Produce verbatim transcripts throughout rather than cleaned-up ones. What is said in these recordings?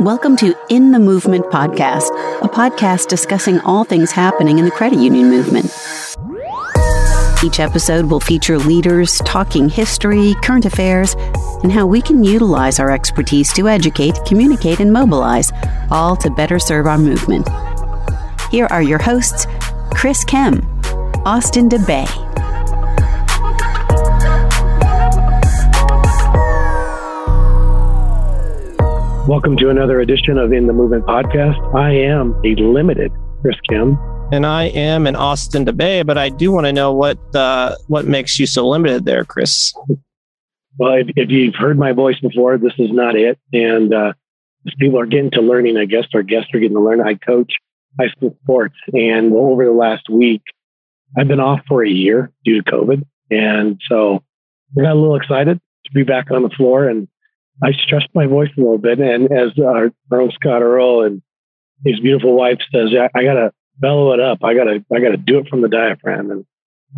Welcome to In the Movement Podcast, a podcast discussing all things happening in the credit union movement. Each episode will feature leaders talking history, current affairs, and how we can utilize our expertise to educate, communicate, and mobilize, all to better serve our movement. Here are your hosts, Chris Kem, Austin DeBay. Welcome to another edition of In the Movement Podcast. I am a limited Chris Kem. And I am an Austin DeBay, but I do want to know what uh, what makes you so limited there, Chris. Well, if, if you've heard my voice before, this is not it. And uh, people are getting to learning, I guess. Our guests are getting to learn. I coach high school sports. And over the last week, I've been off for a year due to COVID. And so I got a little excited to be back on the floor, and I stressed my voice a little bit, and as our Arnold Scott Earl and his beautiful wife says, I, I gotta bellow it up. I gotta, I gotta do it from the diaphragm. And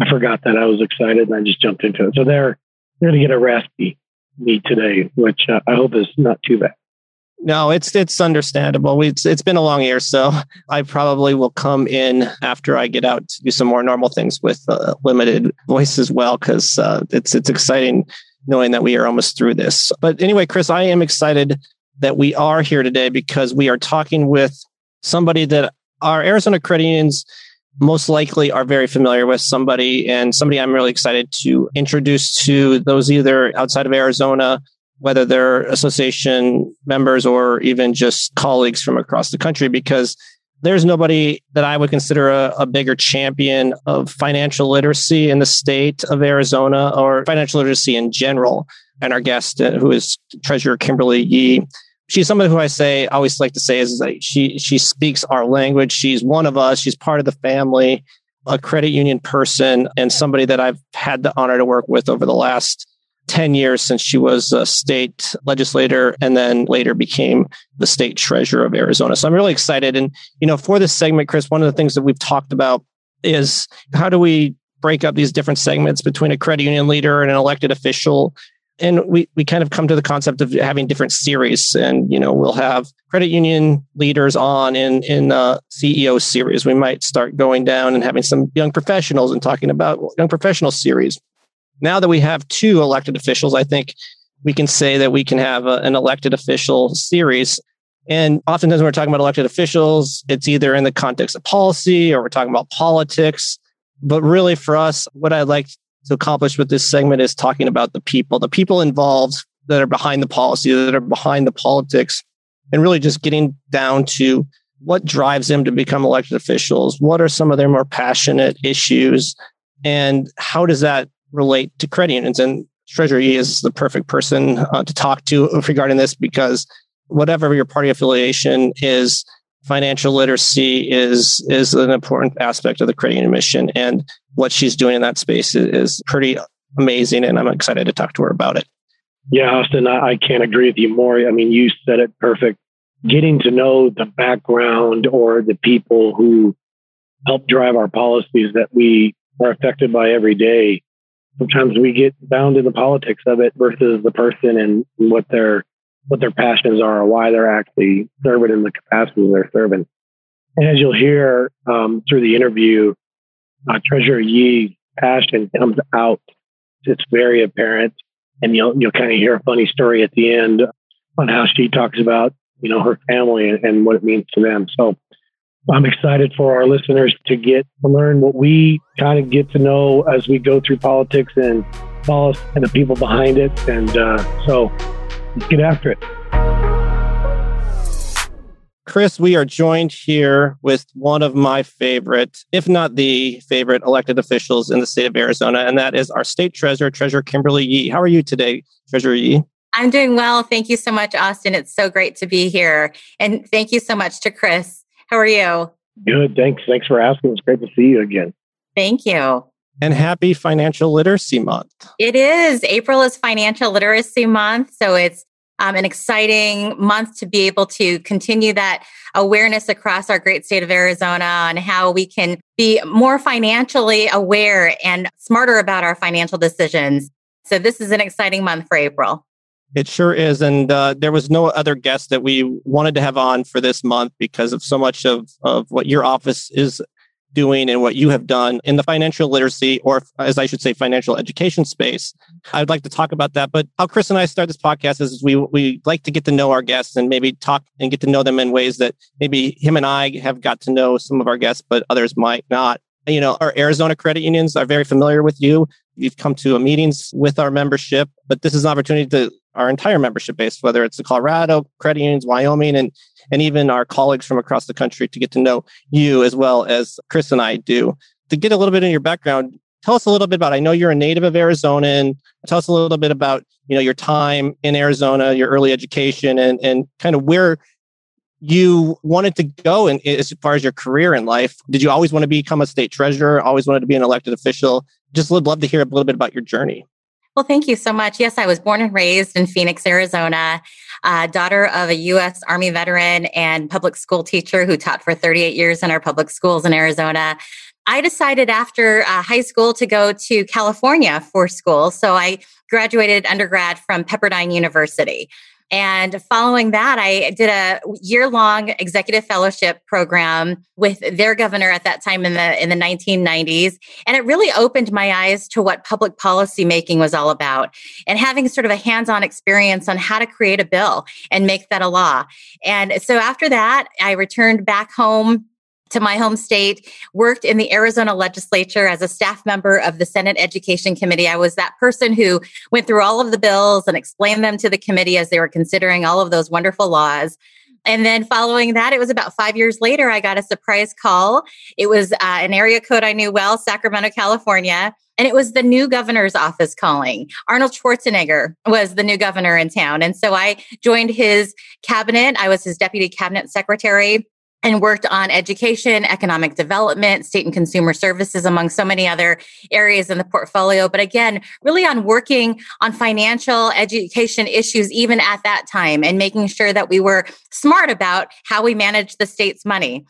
I forgot that I was excited, and I just jumped into it. So they're, they're gonna get a raspy me today, which uh, I hope is not too bad. No, it's it's understandable. We, it's it's been a long year, so I probably will come in after I get out to do some more normal things with uh, limited voice as well, because uh, it's it's exciting knowing that we are almost through this. But anyway, Chris, I am excited that we are here today because we are talking with somebody that our Arizona credit unions most likely are very familiar with, somebody and somebody I'm really excited to introduce to those either outside of Arizona, whether they're association members or even just colleagues from across the country, because there's nobody that I would consider a, a bigger champion of financial literacy in the state of Arizona or financial literacy in general. And our guest, uh, who is Treasurer Kimberly Yee, she's someone who I say, I always like to say is, is like she she speaks our language. She's one of us. She's part of the family, a credit union person, and somebody that I've had the honor to work with over the last ten years since she was a state legislator and then later became the state treasurer of Arizona. So I'm really excited. And, you know, for this segment, Chris, one of the things that we've talked about is how do we break up these different segments between a credit union leader and an elected official? And we, we kind of come to the concept of having different series. And, you know, we'll have credit union leaders on in, in the C E O series. We might start going down and having some young professionals and talking about young professional series. Now that we have two elected officials, I think we can say that we can have a, an elected official series. And oftentimes when we're talking about elected officials, it's either in the context of policy or we're talking about politics. But really for us, what I'd like to accomplish with this segment is talking about the people, the people involved that are behind the policy, that are behind the politics, and really just getting down to what drives them to become elected officials. What are some of their more passionate issues? And how does that relate to credit unions? And Treasurer Yee is the perfect person uh, to talk to regarding this, because whatever your party affiliation is, financial literacy is is an important aspect of the credit union mission, and what she's doing in that space is, is pretty amazing, and I'm excited to talk to her about it. Yeah, Austin, I, I can't agree with you more. I mean, you said it perfect. Getting to know the background or the people who help drive our policies that we are affected by every day. Sometimes we get bound in the politics of it versus the person and what their what their passions are, or why they're actually serving in the capacity they're serving. And as you'll hear um, through the interview, uh, Treasurer Yee's passion comes out. It's very apparent, and you'll you'll kind of hear a funny story at the end on how she talks about you know her family and, and what it means to them. So I'm excited for our listeners to get to learn what we kind of get to know as we go through politics and policy and the people behind it. And uh, so let's get after it. Chris, we are joined here with one of my favorite, if not the favorite, elected officials in the state of Arizona, and that is our state treasurer, Treasurer Kimberly Yee. How are you today, Treasurer Yee? I'm doing well. Thank you so much, Austin. It's so great to be here. And thank you so much to Chris. How are you? Good, thanks. Thanks for asking. It's great to see you again. Thank you. And happy Financial Literacy Month. It is. April is Financial Literacy Month. So it's um, an exciting month to be able to continue that awareness across our great state of Arizona on how we can be more financially aware and smarter about our financial decisions. So this is an exciting month for April. It sure is. And uh, there was no other guest that we wanted to have on for this month because of so much of, of what your office is doing and what you have done in the financial literacy, or as I should say, financial education space. I'd like to talk about that. But how Chris and I start this podcast is we we like to get to know our guests and maybe talk and get to know them in ways that maybe him and I have got to know some of our guests, but others might not. You know, our Arizona credit unions are very familiar with you. You've come to meetings with our membership, but this is an opportunity to our entire membership base, whether it's the Colorado credit unions, Wyoming, and and even our colleagues from across the country to get to know you as well as Chris and I do. To get a little bit in your background, tell us a little bit about, I know you're a native of Arizona, and tell us a little bit about, you know, your time in Arizona, your early education, and and kind of where you wanted to go in, as far as your career in life. Did you always want to become a state treasurer? Always wanted to be an elected official? Just would love to hear a little bit about your journey. Well, thank you so much. Yes, I was born and raised in Phoenix, Arizona, uh, daughter of a U S Army veteran and public school teacher who taught for thirty-eight years in our public schools in Arizona. I decided after uh, high school to go to California for school. So I graduated undergrad from Pepperdine University. And following that, I did a year-long executive fellowship program with their governor at that time in the in the nineteen nineties. And it really opened my eyes to what public policy making was all about and having sort of a hands-on experience on how to create a bill and make that a law. And so after that, I returned back home to my home state, worked in the Arizona legislature as a staff member of the Senate Education Committee. I was that person who went through all of the bills and explained them to the committee as they were considering all of those wonderful laws. And then following that, it was about five years later, I got a surprise call. It was uh, an area code I knew well, Sacramento, California. And it was the new governor's office calling. Arnold Schwarzenegger was the new governor in town. And so I joined his cabinet. I was his deputy cabinet secretary and worked on education, economic development, state and consumer services, among so many other areas in the portfolio. But again, really on working on financial education issues, even at that time, and making sure that we were smart about how we manage the state's money.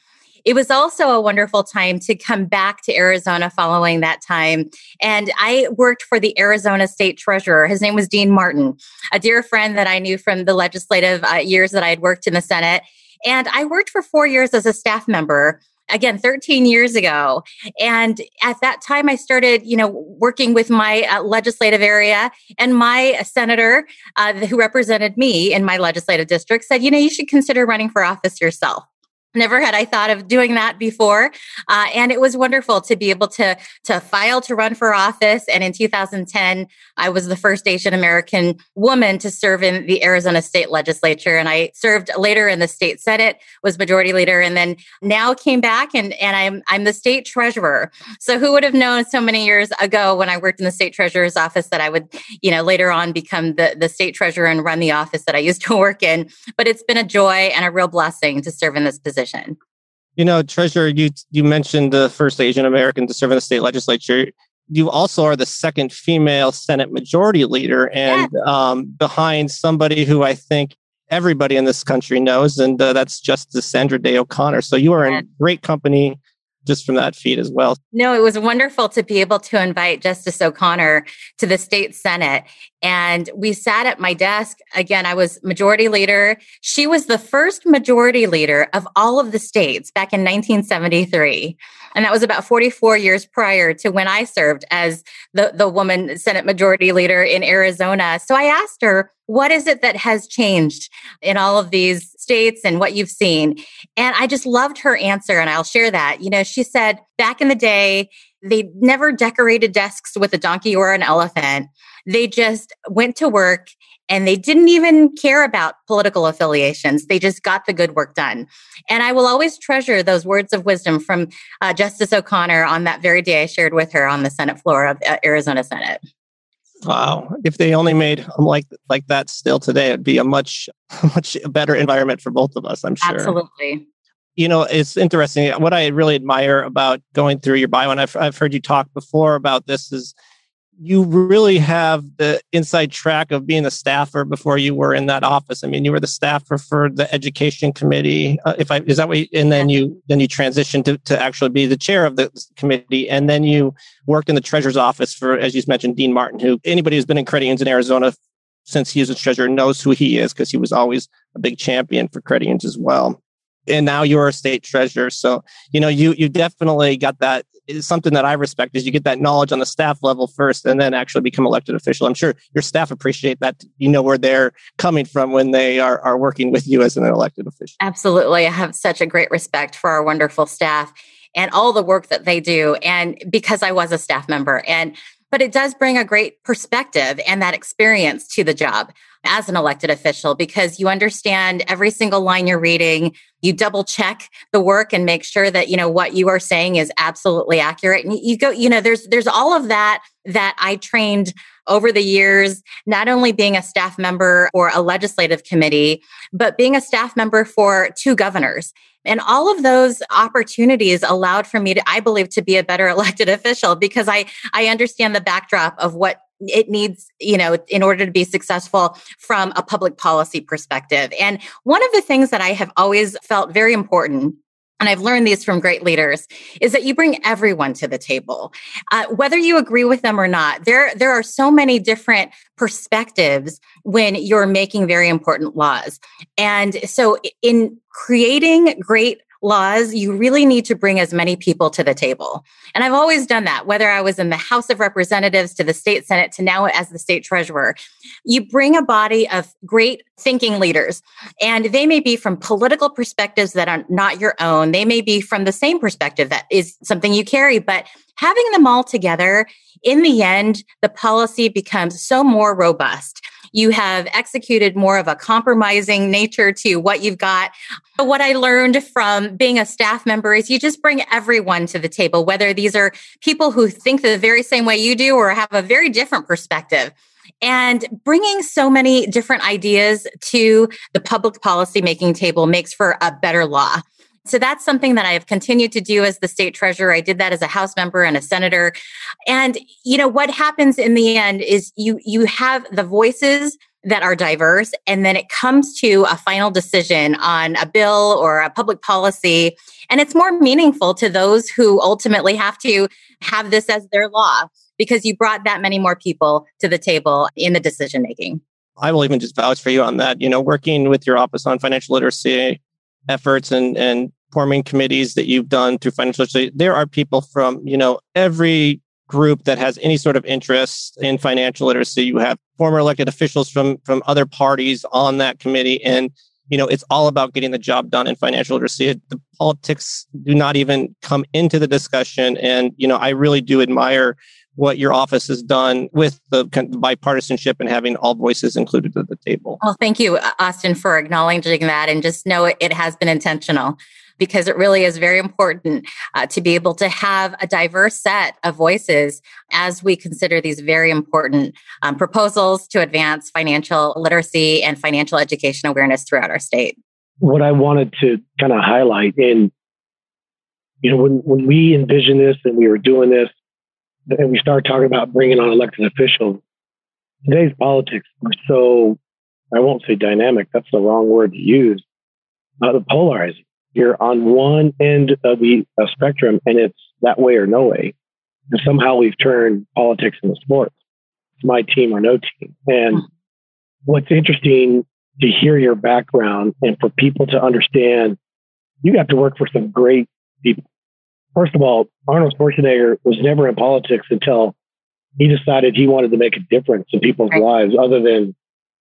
It was also a wonderful time to come back to Arizona following that time. And I worked for the Arizona state treasurer. His name was Dean Martin, a dear friend that I knew from the legislative uh, years that I had worked in the Senate. And I worked for four years as a staff member, again, thirteen years ago. And at that time, I started, you know, working with my uh, legislative area, and my uh, senator uh, who represented me in my legislative district said, you know, you should consider running for office yourself. Never had I thought of doing that before. Uh, and it was wonderful to be able to, to file to run for office. And in two thousand ten, I was the first Asian American woman to serve in the Arizona state legislature. And I served later in the state Senate, was majority leader, and then now came back and, and I'm, I'm the state treasurer. So who would have known so many years ago when I worked in the state treasurer's office that I would, you know, later on become the, the state treasurer and run the office that I used to work in. But it's been a joy and a real blessing to serve in this position. You know, Treasurer, you you mentioned the first Asian American to serve in the state legislature. You also are the second female Senate majority leader, and yeah. um, behind somebody who I think everybody in this country knows, and uh, that's Justice Sandra Day O'Connor. So you are yeah. in great company just from that feat as well. No, it was wonderful to be able to invite Justice O'Connor to the state Senate. And we sat at my desk. Again, I was majority leader. She was the first majority leader of all of the states back in nineteen seventy-three. And that was about forty-four years prior to when I served as the, the woman Senate majority leader in Arizona. So I asked her, what is it that has changed in all of these states and what you've seen? And I just loved her answer. And I'll share that. You know, she said, back in the day, they never decorated desks with a donkey or an elephant. They just went to work and they didn't even care about political affiliations. They just got the good work done. And I will always treasure those words of wisdom from uh, Justice O'Connor on that very day I shared with her on the Senate floor of uh, Arizona Senate. Wow. If they only made like like that still today, it'd be a much, much better environment for both of us, I'm sure. Absolutely. You know, it's interesting. What I really admire about going through your bio, and I've, I've heard you talk before about this, is you really have the inside track of being a staffer before you were in that office. I mean, you were the staffer for the education committee. Uh, if I is that what? You, and then you then you transitioned to, to actually be the chair of the committee, and then you worked in the treasurer's office for, as you mentioned, Dean Martin, who anybody who's been in credit unions in Arizona since he is a treasurer, knows who he is because he was always a big champion for Credit Unions as well. And now you're a state treasurer. So, you know, you you definitely got that. It's something that I respect is you get that knowledge on the staff level first and then actually become elected official. I'm sure your staff appreciate that. You know where they're coming from when they are, are working with you as an elected official. Absolutely. I have such a great respect for our wonderful staff and all the work that they do. And because I was a staff member, and but it does bring a great perspective and that experience to the job as an elected official, because you understand every single line you're reading, you double check the work and make sure that, you know, what you are saying is absolutely accurate. And you go, you know, there's, there's all of that that I trained over the years, not only being a staff member for a legislative committee, but being a staff member for two governors. And all of those opportunities allowed for me to, I believe, to be a better elected official because I, I understand the backdrop of what it needs, you know, in order to be successful from a public policy perspective. And one of the things that I have always felt very important, and I've learned these from great leaders, is that you bring everyone to the table. Uh, whether you agree with them or not, there, there are so many different perspectives when you're making very important laws. And so in creating great laws, you really need to bring as many people to the table. And I've always done that, whether I was in the House of Representatives to the State Senate to now as the State Treasurer. You bring a body of great thinking leaders, and they may be from political perspectives that are not your own. They may be from the same perspective that is something you carry, but having them all together, in the end, the policy becomes so more robust. You have executed more of a compromising nature to what you've got. But what I learned from being a staff member is you just bring everyone to the table, whether these are people who think the very same way you do or have a very different perspective. And bringing so many different ideas to the public policy making table makes for a better law. So that's something that I have continued to do as the state treasurer. I did that as a House member and a senator. And, you know, what happens in the end is you you have the voices that are diverse, and then it comes to a final decision on a bill or a public policy. And it's more meaningful to those who ultimately have to have this as their law because you brought that many more people to the table in the decision making. I will even just vouch for you on that. You know, working with your office on financial literacy efforts and, and forming committees that you've done through financial literacy, there are people from, you know, every group that has any sort of interest in financial literacy. You have former elected officials from, from other parties on that committee. And, you know, it's all about getting the job done in financial literacy. The politics do not even come into the discussion. And, you know, I really do admire what your office has done with the bipartisanship and having all voices included at the table. Well, thank you, Austin, for acknowledging that, and just know it, it has been intentional because it really is very important uh, to be able to have a diverse set of voices as we consider these very important um, proposals to advance financial literacy and financial education awareness throughout our state. What I wanted to kind of highlight, and you know, when, when we envisioned this and we were doing this, and we start talking about bringing on elected officials, today's politics are so, I won't say dynamic, that's the wrong word to use, uh, the polarizing. You're on one end of the uh, spectrum, and it's that way or no way. And somehow we've turned politics into sports. It's my team or no team. And what's interesting to hear your background and for people to understand, you got to work for some great people. First of all, Arnold Schwarzenegger was never in politics until he decided he wanted to make a difference in people's lives other than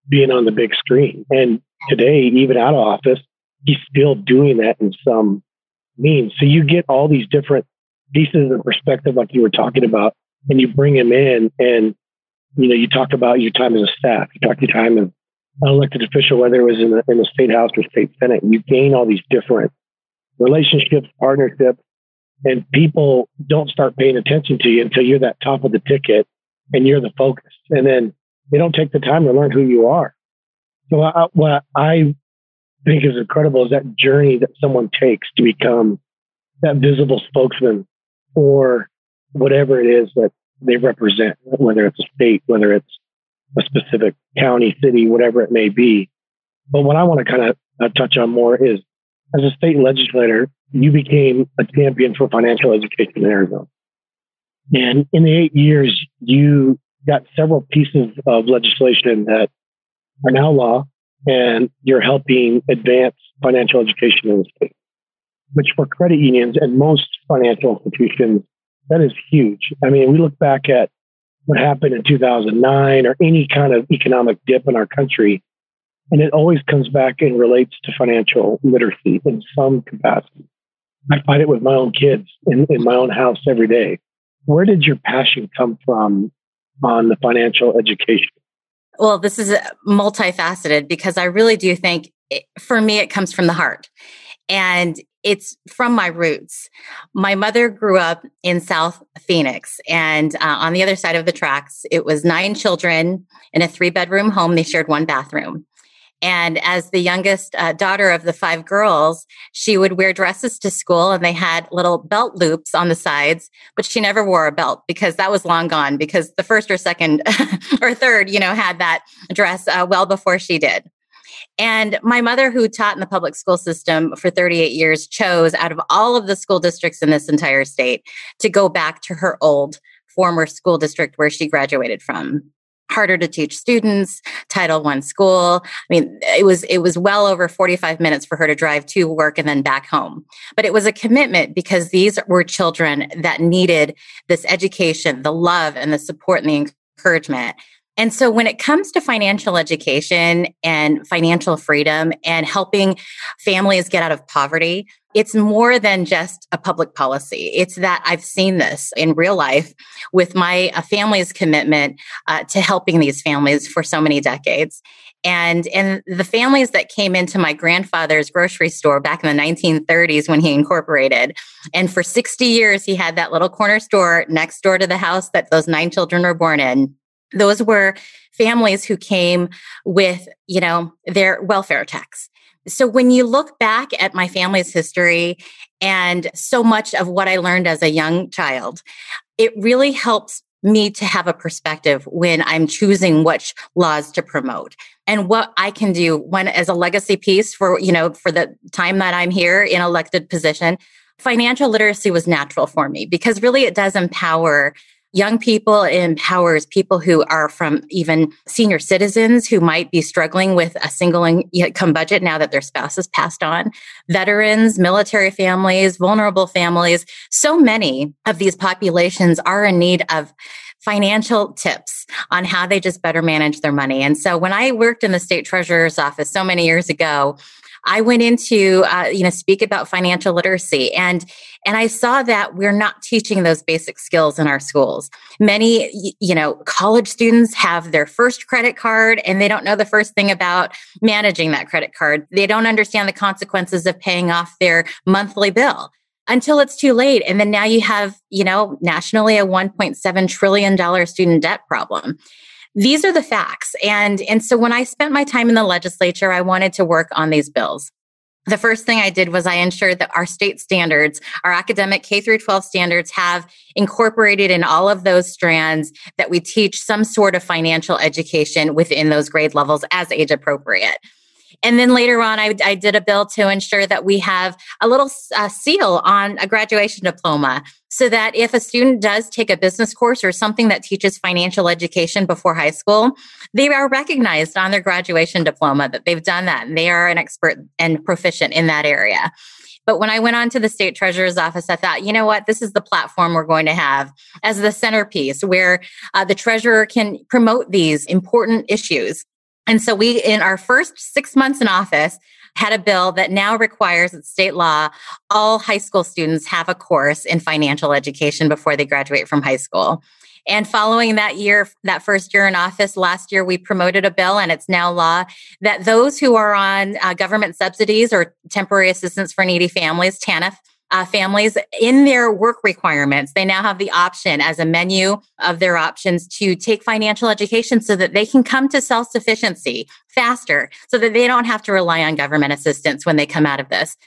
being on the big screen. And today, even out of office, he's still doing that in some means. So you get all these different pieces of perspective like you were talking about, and you bring him in, and you know, you talk about your time as a staff, you talk your time as an elected official, whether it was in the, in the state house or state senate, and you gain all these different relationships, partnerships, and people don't start paying attention to you until you're that top of the ticket and you're the focus. And then they don't take the time to learn who you are. So I, what I think is incredible is that journey that someone takes to become that visible spokesman for whatever it is that they represent, whether it's a state, whether it's a specific county, city, whatever it may be. But what I want to kind of touch on more is, as a state legislator, you became a champion for financial education in Arizona. And in the eight years, you got several pieces of legislation that are now law, and you're helping advance financial education in the state, which for credit unions and most financial institutions, that is huge. I mean, we look back at what happened in two thousand nine or any kind of economic dip in our country, and it always comes back and relates to financial literacy in some capacity. I find it with my own kids in, in my own house every day. Where did your passion come from on the financial education? Well, this is multifaceted because I really do think, it, for me, it comes from the heart. And it's from my roots. My mother grew up in South Phoenix, and uh, on the other side of the tracks, it was nine children in a three-bedroom home. They shared one bathroom. And as the youngest uh, daughter of the five girls, she would wear dresses to school, and they had little belt loops on the sides, but she never wore a belt because that was long gone, because the first or second or third, you know, had that dress uh, well before she did. And my mother, who taught in the public school system for thirty-eight years, chose out of all of the school districts in this entire state to go back to her old former school district where she graduated from. Harder to teach students, Title one school. I mean, it was it was well over forty-five minutes for her to drive to work and then back home. But it was a commitment because these were children that needed this education, the love and the support and the encouragement. And so when it comes to financial education and financial freedom and helping families get out of poverty, it's more than just a public policy. It's that I've seen this in real life with my uh, family's commitment uh, to helping these families for so many decades. And, and the families that came into my grandfather's grocery store back in the nineteen thirties when he incorporated, and for sixty years, he had that little corner store next door to the house that those nine children were born in. Those were families who came with, you know, their welfare checks. So when you look back at my family's history and so much of what I learned as a young child, it really helps me to have a perspective when I'm choosing which laws to promote and what I can do when as a legacy piece for, you know, for the time that I'm here in elected position. Financial literacy was natural for me because really it does empower young people, it empowers people who are from even senior citizens who might be struggling with a single income budget now that their spouse has passed on, veterans, military families, vulnerable families. So many of these populations are in need of financial tips on how they just better manage their money. And so when I worked in the state treasurer's office so many years ago, I went into, uh, you know, speak about financial literacy, and and I saw that we're not teaching those basic skills in our schools. Many, you know, college students have their first credit card and they don't know the first thing about managing that credit card. They don't understand the consequences of paying off their monthly bill until it's too late. And then now you have, you know, nationally a one point seven trillion dollars student debt problem. These are the facts. And, and so when I spent my time in the legislature, I wanted to work on these bills. The first thing I did was I ensured that our state standards, our academic K through twelve standards, have incorporated in all of those strands that we teach some sort of financial education within those grade levels as age appropriate. And then later on, I, I did a bill to ensure that we have a little uh, seal on a graduation diploma so that if a student does take a business course or something that teaches financial education before high school, they are recognized on their graduation diploma that they've done that and they are an expert and proficient in that area. But when I went on to the state treasurer's office, I thought, you know what, this is the platform we're going to have as the centerpiece where uh, the treasurer can promote these important issues. And so we, in our first six months in office, had a bill that now requires that state law, all high school students have a course in financial education before they graduate from high school. And following that year, that first year in office, last year, we promoted a bill, and it's now law, that those who are on uh, government subsidies or temporary assistance for needy families, T A N F, Uh, families in their work requirements, they now have the option as a menu of their options to take financial education so that they can come to self-sufficiency faster so that they don't have to rely on government assistance when they come out of this.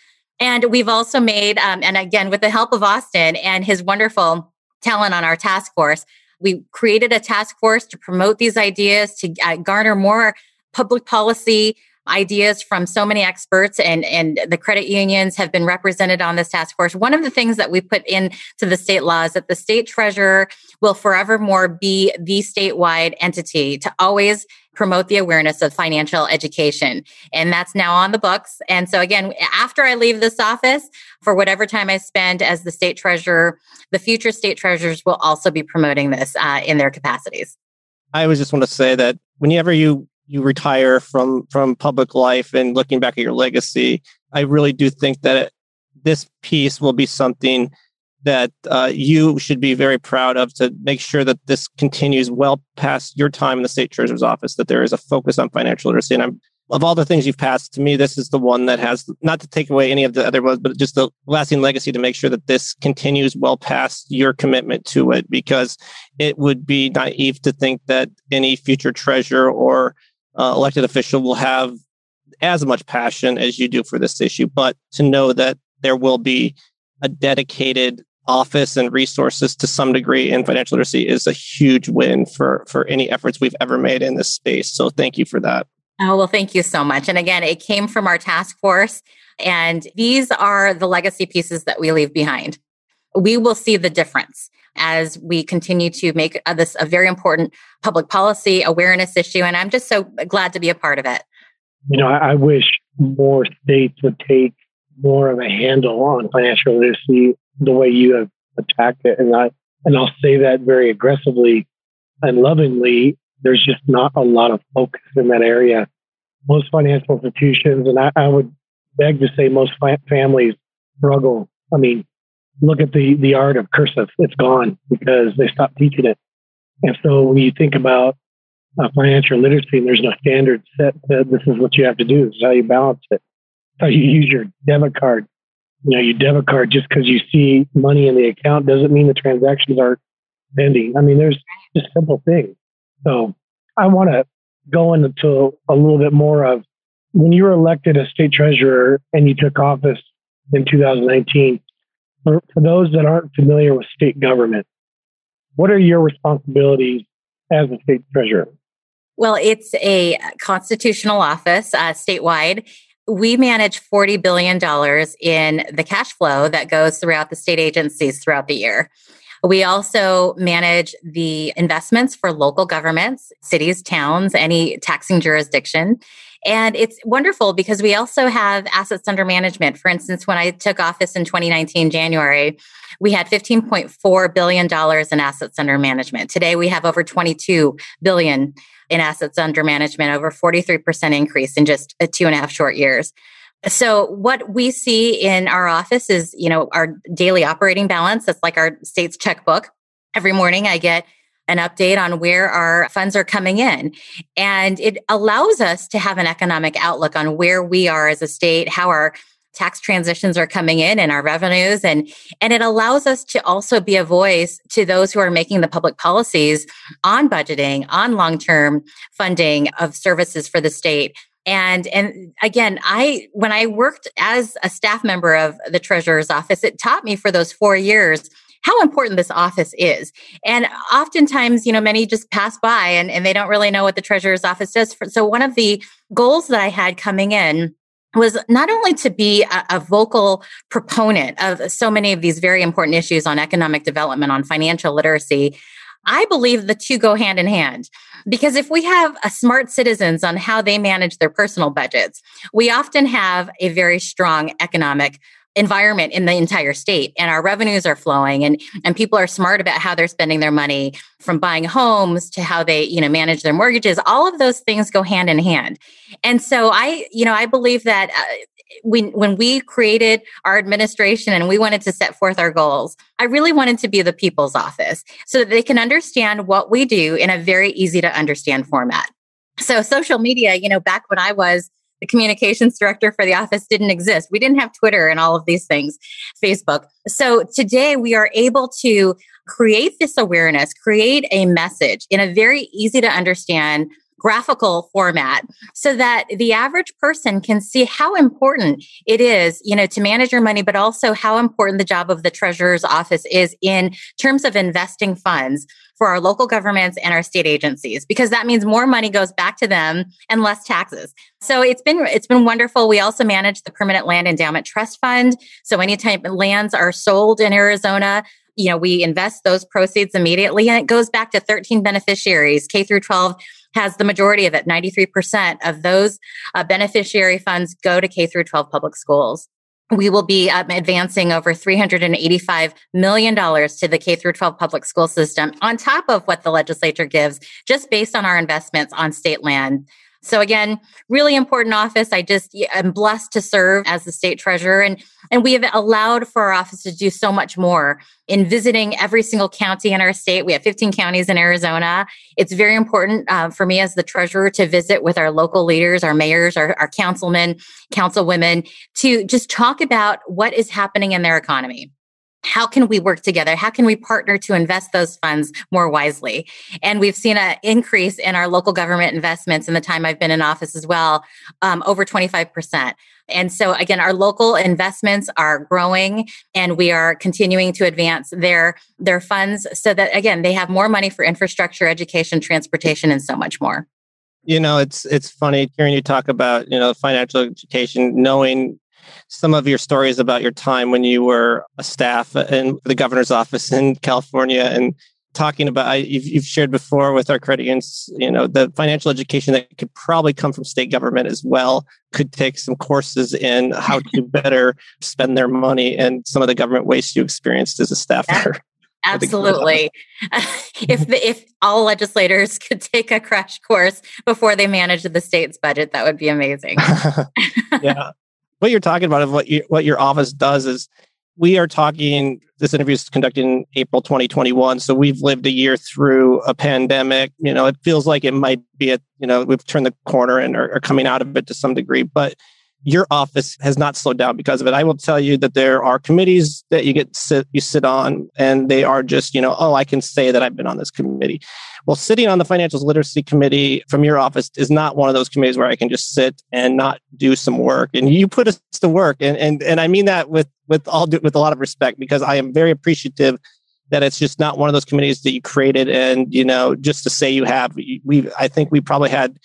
And we've also made, um, and again, with the help of Austin and his wonderful talent on our task force, we created a task force to promote these ideas, to uh, garner more public policy ideas from so many experts, and, and the credit unions have been represented on this task force. One of the things that we put into the state law is that the state treasurer will forevermore be the statewide entity to always promote the awareness of financial education. And that's now on the books. And so again, after I leave this office, for whatever time I spend as the state treasurer, the future state treasurers will also be promoting this uh, in their capacities. I always just want to say that whenever you you retire from, from public life and looking back at your legacy, I really do think that it, this piece will be something that uh, you should be very proud of, to make sure that this continues well past your time in the state treasurer's office, that there is a focus on financial literacy. And I'm, of all the things you've passed, to me, this is the one that has, not to take away any of the other ones, but just the lasting legacy to make sure that this continues well past your commitment to it, because it would be naive to think that any future treasurer or uh, elected official will have as much passion as you do for this issue, but to know that there will be a dedicated office and resources to some degree in financial literacy is a huge win for, for any efforts we've ever made in this space. So thank you for that. Oh, well, thank you so much. And again, it came from our task force, and these are the legacy pieces that we leave behind. We will see the difference as we continue to make this a very important public policy awareness issue. And I'm just so glad to be a part of it. You know, I wish more states would take more of a handle on financial literacy the way you have attacked it. And I, and I'll say that very aggressively and lovingly, there's just not a lot of focus in that area. Most financial institutions, and I, I would beg to say most fa- families struggle. I mean, look at the, the art of cursive. It's gone because they stopped teaching it. And so when you think about uh, financial literacy, and there's no standard set that this is what you have to do, this is how you balance it. How you use your debit card. You know, your debit card, just because you see money in the account doesn't mean the transactions are pending. I mean, there's just simple things. So I want to go into a little bit more of when you were elected as state treasurer and you took office in two thousand nineteen, for, for those that aren't familiar with state government, what are your responsibilities as a state treasurer? Well, it's a constitutional office uh, statewide. We manage forty billion dollars in the cash flow that goes throughout the state agencies throughout the year. We also manage the investments for local governments, cities, towns, any taxing jurisdiction. And it's wonderful because we also have assets under management. For instance, when I took office in twenty nineteen, January, we had fifteen point four billion dollars in assets under management. Today, we have over twenty-two billion dollars in assets under management, over forty-three percent increase in just two and a half short years. So what we see in our office is, you know, our daily operating balance. That's like our state's checkbook. Every morning I get an update on where our funds are coming in. And it allows us to have an economic outlook on where we are as a state, how our tax transitions are coming in and our revenues. And, and it allows us to also be a voice to those who are making the public policies on budgeting, on long-term funding of services for the state. And, and again, I, when I worked as a staff member of the treasurer's office, it taught me for those four years how important this office is. And oftentimes, you know, many just pass by and, and they don't really know what the treasurer's office does. For, so one of the goals that I had coming in was not only to be a, a vocal proponent of so many of these very important issues on economic development, on financial literacy. I believe the two go hand in hand, because if we have a smart citizens on how they manage their personal budgets, we often have a very strong economic environment in the entire state, and our revenues are flowing, and, and people are smart about how they're spending their money, from buying homes to how they, you know, manage their mortgages. All of those things go hand in hand. And so I, you know, I believe that uh, When, when we created our administration and we wanted to set forth our goals, I really wanted to be the people's office so that they can understand what we do in a very easy to understand format. So social media, you know, back when I was the communications director for the office, didn't exist. We didn't have Twitter and all of these things, Facebook. So today we are able to create this awareness, create a message in a very easy to understand graphical format so that the average person can see how important it is, you know, to manage your money, but also how important the job of the treasurer's office is in terms of investing funds for our local governments and our state agencies, because that means more money goes back to them and less taxes. So it's been it's been wonderful. We also manage the Permanent Land Endowment Trust Fund. So anytime lands are sold in Arizona, you know, we invest those proceeds immediately, and it goes back to thirteen beneficiaries. K through twelve has the majority of it. ninety-three percent of those uh, beneficiary funds go to K through twelve public schools. We will be um, advancing over three hundred eighty-five million dollars to the K through twelve public school system on top of what the legislature gives, just based on our investments on state land. So again, really important office. I just am blessed to serve as the state treasurer, and and we have allowed for our office to do so much more in visiting every single county in our state. We have fifteen counties in Arizona. It's very important uh, for me as the treasurer to visit with our local leaders, our mayors, our, our councilmen, councilwomen, to just talk about what is happening in their economy. How can we work together? How can we partner to invest those funds more wisely? And we've seen an increase in our local government investments in the time I've been in office as well, um, over twenty-five percent. And so again, our local investments are growing, and we are continuing to advance their, their funds so that, again, they have more money for infrastructure, education, transportation, and so much more. You know, it's it's funny hearing you talk about, you know, financial education, knowing some of your stories about your time when you were a staff in the governor's office in California, and talking about, I, you've, you've shared before with our credits, you know, the financial education that could probably come from state government as well, could take some courses in how to better spend their money and some of the government waste you experienced as a staffer. Yeah. Absolutely. if the, if all legislators could take a crash course before they manage the state's budget, that would be amazing. Yeah. What you're talking about, and what you, what your office does, is we are talking, this interview is conducted in April twenty twenty-one. So we've lived a year through a pandemic. You know, it feels like it might be, a, you know, we've turned the corner and are, are coming out of it to some degree. But your office has not slowed down because of it. I will tell you that there are committees that you get sit, you sit on, and they are just, you know, oh, I can say that I've been on this committee. Well, sitting on the Financial Literacy Committee from your office is not one of those committees where I can just sit and not do some work. And you put us to work, and and and I mean that with with all with a lot of respect, because I am very appreciative that it's just not one of those committees that you created and, you know, just to say you have. We I think we probably had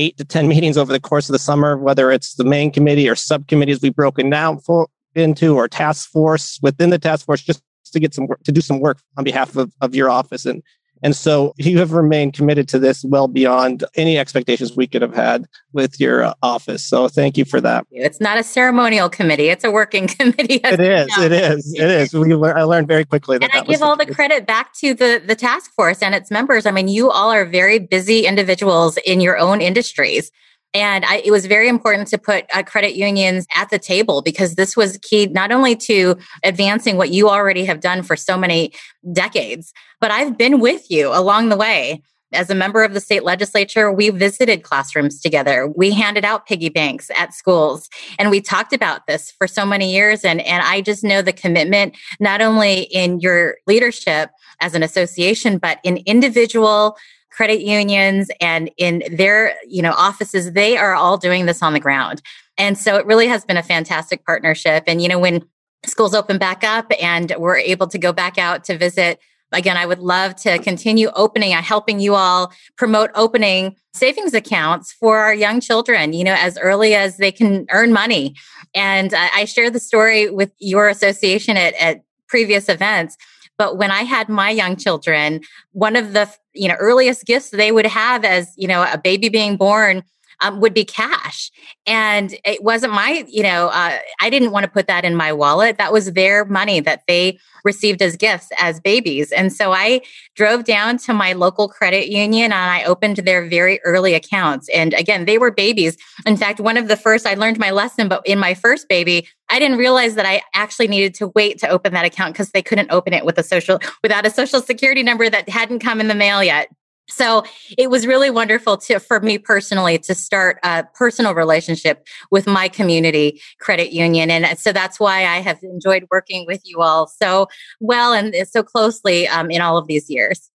eight to ten meetings over the course of the summer, whether it's the main committee or subcommittees we've broken down for, into, or task force within the task force, just to get some work, to do some work on behalf of, of your office. And and so you have remained committed to this well beyond any expectations we could have had with your office. So thank you for that. It's not a ceremonial committee. It's a working committee. It is. It is. It is. We le- I learned very quickly that. And that I give was all the, the credit back to the, the task force and its members. I mean, you all are very busy individuals in your own industries. And I, it was very important to put uh, credit unions at the table, because this was key not only to advancing what you already have done for so many decades, but I've been with you along the way. As a member of the state legislature, we visited classrooms together. We handed out piggy banks at schools, and we talked about this for so many years. And, and I just know the commitment, not only in your leadership as an association, but in individual credit unions and in their, you know, offices. They are all doing this on the ground. And so it really has been a fantastic partnership. And, you know, when schools open back up and we're able to go back out to visit, again, I would love to continue opening and helping you all promote opening savings accounts for our young children, you know, as early as they can earn money. And I, I share the story with your association at, at previous events. But when I had my young children, one of the you know earliest gifts they would have as you know a baby being born um, would be cash, and it wasn't my you know uh, I didn't want to put that in my wallet. That was their money that they received as gifts as babies, and so I drove down to my local credit union and I opened their very early accounts. And again, they were babies. In fact, one of the first I learned my lesson, but in my first baby, I didn't realize that I actually needed to wait to open that account because they couldn't open it with a social without a social security number that hadn't come in the mail yet. So it was really wonderful to, for me personally, to start a personal relationship with my community credit union. And so that's why I have enjoyed working with you all so well and so closely um, in all of these years.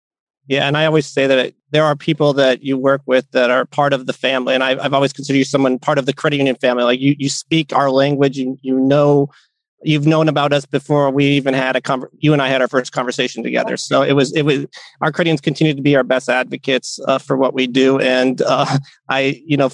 Yeah. And I always say that it, there are people that you work with that are part of the family. And I've, I've always considered you someone part of the credit union family. Like you, you speak our language, you, you know, you've known about us before we even had a conver- you and I had our first conversation together. So it was, it was, our credit unions continue to be our best advocates uh, for what we do. And uh, I, you know,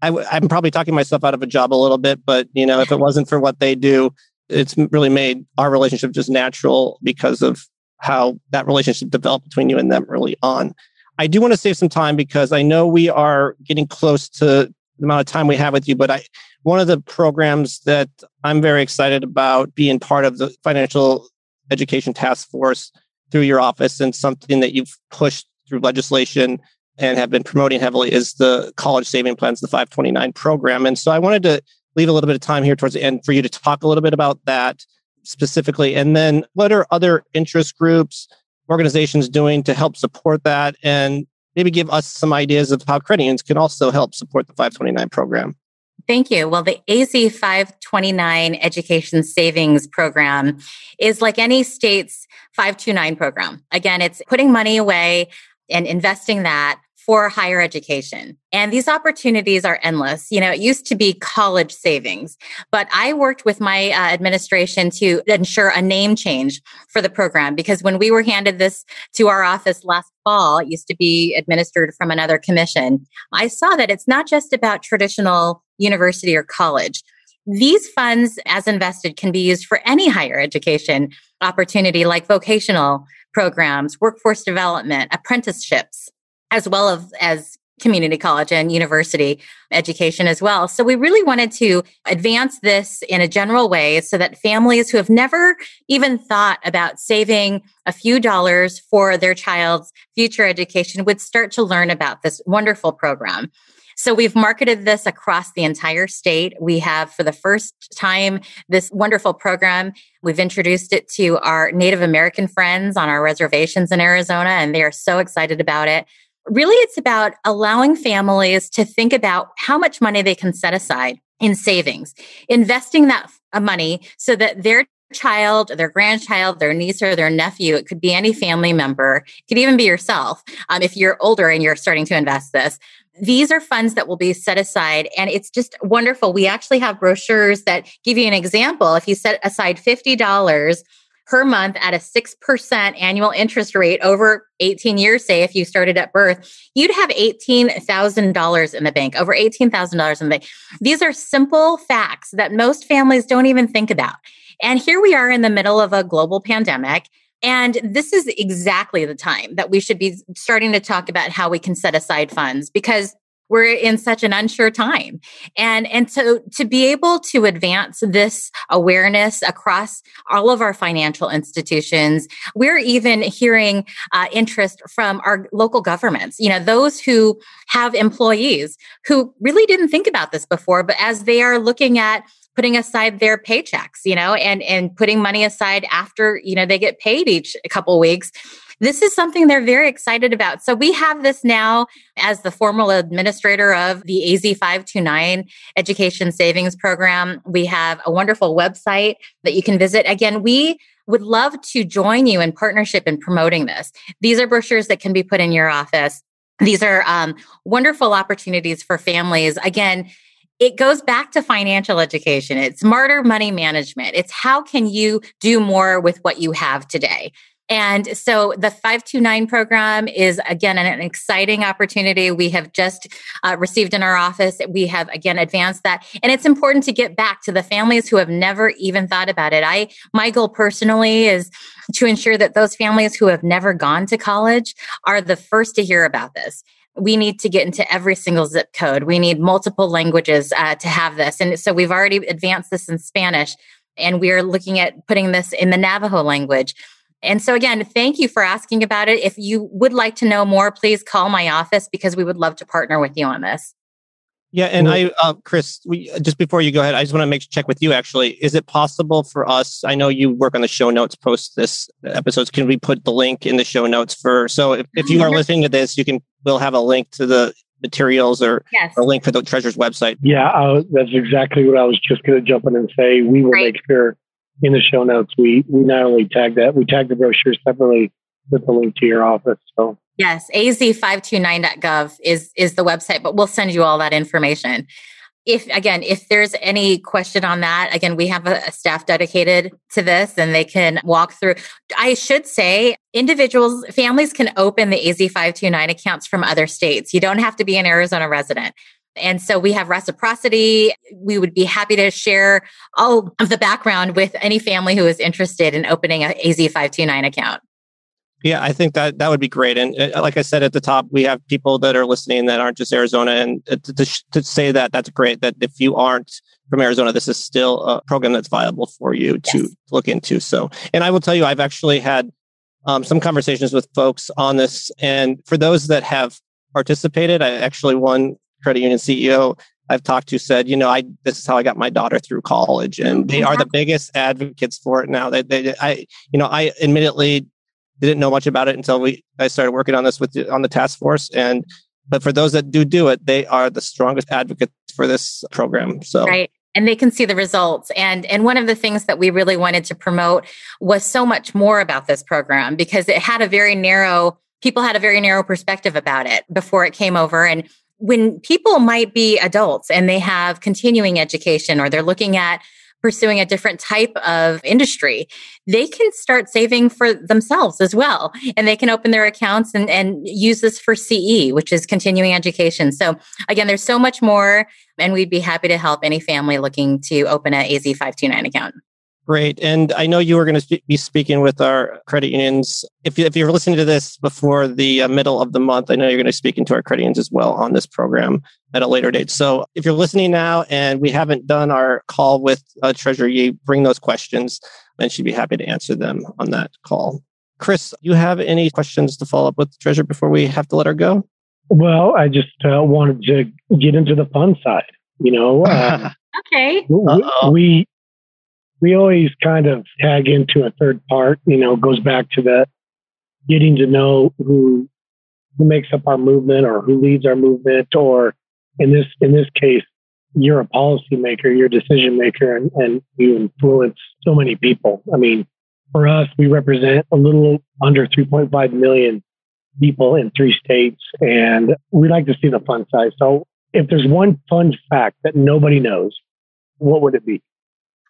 I, I'm probably talking myself out of a job a little bit, but you know, if it wasn't for what they do, it's really made our relationship just natural because of how that relationship developed between you and them early on. I do want to save some time because I know we are getting close to the amount of time we have with you, but I, one of the programs that I'm very excited about being part of the Financial Education Task Force through your office and something that you've pushed through legislation and have been promoting heavily is the college saving plans, the five twenty-nine program. And so I wanted to leave a little bit of time here towards the end for you to talk a little bit about that specifically. And then what are other interest groups, organizations doing to help support that and maybe give us some ideas of how credit unions can also help support the five twenty-nine program? Thank you. Well, the A Z five twenty-nine Education Savings Program is like any state's five twenty-nine program. Again, it's putting money away and investing that for higher education. And these opportunities are endless. You know, it used to be college savings, but I worked with my uh, administration to ensure a name change for the program, because when we were handed this to our office last fall, it used to be administered from another commission. I saw that it's not just about traditional university or college. These funds, as invested, can be used for any higher education opportunity like vocational programs, workforce development, apprenticeships, as well as, as community college and university education as well. So we really wanted to advance this in a general way so that families who have never even thought about saving a few dollars for their child's future education would start to learn about this wonderful program. So we've marketed this across the entire state. We have, for the first time, this wonderful program. We've introduced it to our Native American friends on our reservations in Arizona, and they are so excited about it. Really, it's about allowing families to think about how much money they can set aside in savings, investing that money so that their child, their grandchild, their niece or their nephew, it could be any family member, it could even be yourself, um, if you're older and you're starting to invest this. These are funds that will be set aside, and it's just wonderful. We actually have brochures that give you an example. If you set aside fifty dollars per month at a six percent annual interest rate over eighteen years, say if you started at birth, you'd have eighteen thousand dollars in the bank, over eighteen thousand dollars in the bank. These are simple facts that most families don't even think about. And here we are in the middle of a global pandemic. And this is exactly the time that we should be starting to talk about how we can set aside funds, because we're in such an unsure time. And, and so to be able to advance this awareness across all of our financial institutions, we're even hearing uh, interest from our local governments, you know, those who have employees who really didn't think about this before, but as they are looking at putting aside their paychecks, you know, and, and putting money aside after, you know, they get paid each couple weeks. This is something they're very excited about. So we have this now as the formal administrator of the A Z five twenty-nine Education Savings Program. We have a wonderful website that you can visit. Again, we would love to join you in partnership in promoting this. These are brochures that can be put in your office. These are um, wonderful opportunities for families. Again, it goes back to financial education. It's smarter money management. It's how can you do more with what you have today? And so the five twenty-nine program is, again, an exciting opportunity we have just uh, received in our office. We have, again, advanced that. And it's important to get back to the families who have never even thought about it. I, my goal personally is to ensure that those families who have never gone to college are the first to hear about this. We need to get into every single zip code. We need multiple languages uh, to have this. And so we've already advanced this in Spanish, and we are looking at putting this in the Navajo language. And so again, thank you for asking about it. If you would like to know more, please call my office, because we would love to partner with you on this. Yeah. And I, uh, Chris, we, just before you go ahead, I just want to make check with you, actually. Is it possible for us? I know you work on the show notes post this episode. Can we put the link in the show notes for, so if, if you are listening to this, you can, we'll have a link to the materials or yes. a link for the treasurer's website. Yeah. Uh, that's exactly what I was just going to jump in and say. We will Great. Make sure in the show notes, we, we not only tag that, we tag the brochure separately, with the link to your office. So yes, A Z five two nine dot gov is is the website, but we'll send you all that information. If again, if there's any question on that, again, we have a, a staff dedicated to this, and they can walk through. I should say, individuals, families can open the A Z five two nine accounts from other states. You don't have to be an Arizona resident. And so we have reciprocity. We would be happy to share all of the background with any family who is interested in opening an A Z five two nine account. Yeah, I think that that would be great. And like I said at the top, we have people that are listening that aren't just Arizona. And to, to, to say that, that's great. That if you aren't from Arizona, this is still a program that's viable for you to yes. look into. So, and I will tell you, I've actually had um, some conversations with folks on this. And for those that have participated, I actually won. Credit union C E O I've talked to said, you know, I this is how I got my daughter through college, and they are the biggest advocates for it now. They, they, I, you know, I admittedly didn't know much about it until we I started working on this with the, on the task force, and but for those that do do it, they are the strongest advocates for this program. So right. And they can see the results. And, and one of the things that we really wanted to promote was so much more about this program, because it had a very narrow people had a very narrow perspective about it before it came over. And when people might be adults and they have continuing education, or they're looking at pursuing a different type of industry, they can start saving for themselves as well. And they can open their accounts and, and use this for C E, which is continuing education. So again, there's so much more, and we'd be happy to help any family looking to open an A Z five two nine account. Great. And I know you were going to be speaking with our credit unions. If, you, if you're listening to this before the middle of the month, I know you're going to be speaking to our credit unions as well on this program at a later date. So if you're listening now and we haven't done our call with uh, Treasurer Yee, bring those questions and she'd be happy to answer them on that call. Chris, do you have any questions to follow up with the Treasurer before we have to let her go? Well, I just uh, wanted to get into the fun side. You know, um, okay, we... we We always kind of tag into a third part, you know, goes back to that getting to know who who makes up our movement, or who leads our movement, or in this in this case, you're a policymaker, you're a decision maker, and, and you influence so many people. I mean, for us, we represent a little under three point five million people in three states, and we like to see the fun side. So if there's one fun fact that nobody knows, what would it be?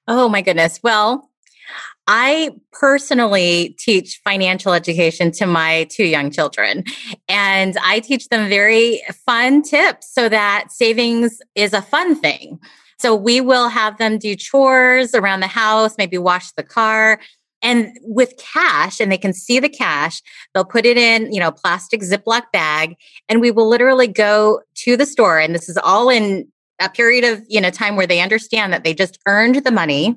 Oh my goodness. Well, I personally teach financial education to my two young children, and I teach them very fun tips so that savings is a fun thing. So we will have them do chores around the house, maybe wash the car, and with cash, and they can see the cash, they'll put it in, you know, plastic Ziploc bag, and we will literally go to the store. And this is all in a period of, you know, time where they understand that they just earned the money,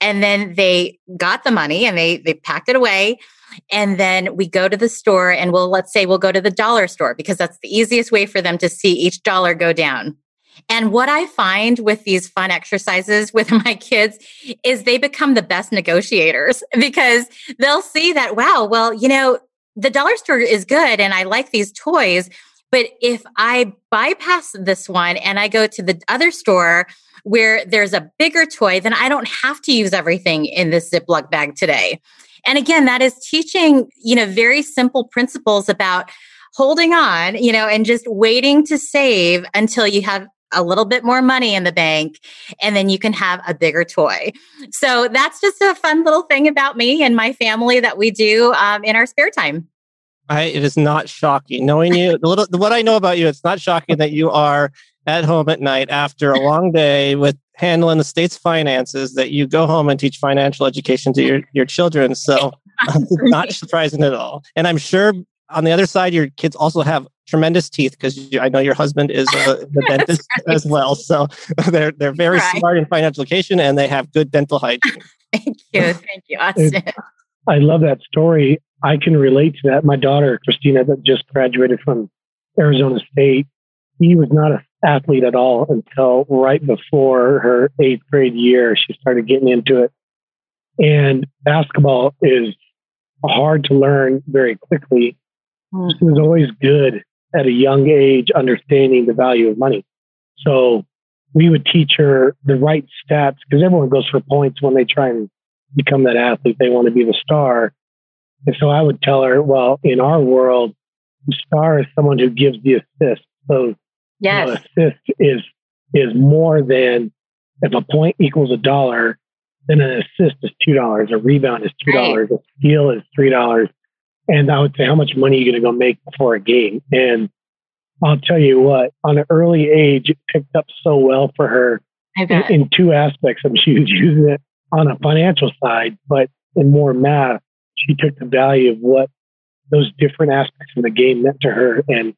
and then they got the money and they they packed it away. And then we go to the store, and we'll, let's say we'll go to the dollar store, because that's the easiest way for them to see each dollar go down. And what I find with these fun exercises with my kids is they become the best negotiators, because they'll see that, wow, well, you know, the dollar store is good and I like these toys. But if I bypass this one and I go to the other store where there's a bigger toy, then I don't have to use everything in this Ziploc bag today. And again, that is teaching, you know, very simple principles about holding on, you know, and just waiting to save until you have a little bit more money in the bank, and then you can have a bigger toy. So that's just a fun little thing about me and my family that we do um, in our spare time. I, it is not shocking knowing you. The little, what I know about you, it's not shocking that you are at home at night after a long day with handling the state's finances, that you go home and teach financial education to your, your children. So not surprising at all. And I'm sure on the other side, your kids also have tremendous teeth, because I know your husband is a, the dentist right. as well. So they're they're very right. smart in financial education, and they have good dental hygiene. Thank you. Thank you, Austin. I love that story. I can relate to that. My daughter, Christina, that just graduated from Arizona State, she was not an athlete at all until right before her eighth grade year. She started getting into it. And basketball is hard to learn very quickly. She was always good at a young age understanding the value of money. So we would teach her the right stats, because everyone goes for points when they try and become that athlete. They want to be the star. And so I would tell her, well, in our world, the star is someone who gives the assist. So yes. you know, assist is is more than, if a point equals a dollar, then an assist is two dollars, a rebound is two dollars, right. a steal is three dollars. And I would say, how much money are you going to go make before a game? And I'll tell you what, on an early age, it picked up so well for her in, in two aspects. I mean, she was using it on a financial side, but in more math, she took the value of what those different aspects of the game meant to her, and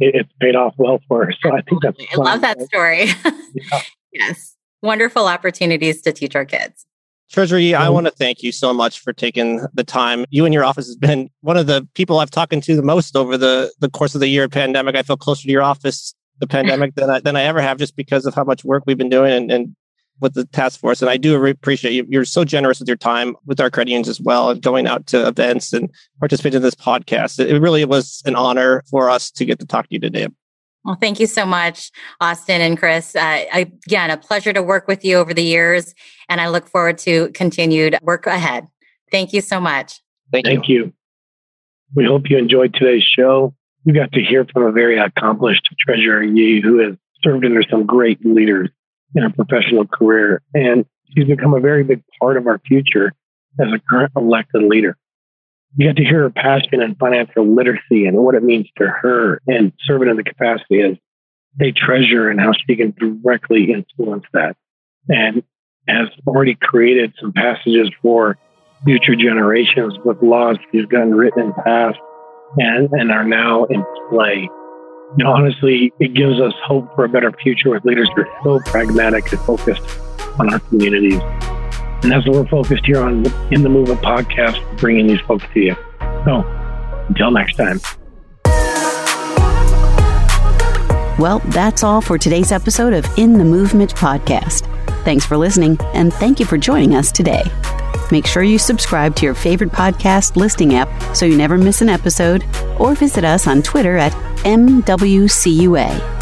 it, it's paid off well for her. So absolutely. I think that's I love that story. Yeah. Yes. Wonderful opportunities to teach our kids. Treasurer Yee, I want to thank you so much for taking the time. You and your office has been one of the people I've talked to the most over the, the course of the year of pandemic. I feel closer to your office, the pandemic, than I, than I ever have, just because of how much work we've been doing and, and with the task force. And I do appreciate you. You're so generous with your time with our credit unions as well, and going out to events and participating in this podcast. It really was an honor for us to get to talk to you today. Well, thank you so much, Austin and Chris. Uh, again, a pleasure to work with you over the years, and I look forward to continued work ahead. Thank you so much. Thank you. Thank you. We hope you enjoyed today's show. You got to hear from a very accomplished Treasurer Yee, who has served under some great leaders in her professional career, and she's become a very big part of our future as a current elected leader. You got to hear her passion and financial literacy and what it means to her, and serving in the capacity as a treasurer and how she can directly influence that, and has already created some passages for future generations with laws she's gotten written and passed and, and are now in play. You know, honestly, it gives us hope for a better future with leaders who are so pragmatic and focused on our communities. And that's what we're focused here on In the Movement podcast, bringing these folks to you. So until next time. Well, that's all for today's episode of In the Movement podcast. Thanks for listening, and thank you for joining us today. Make sure you subscribe to your favorite podcast listing app so you never miss an episode, or visit us on Twitter at M W C U A.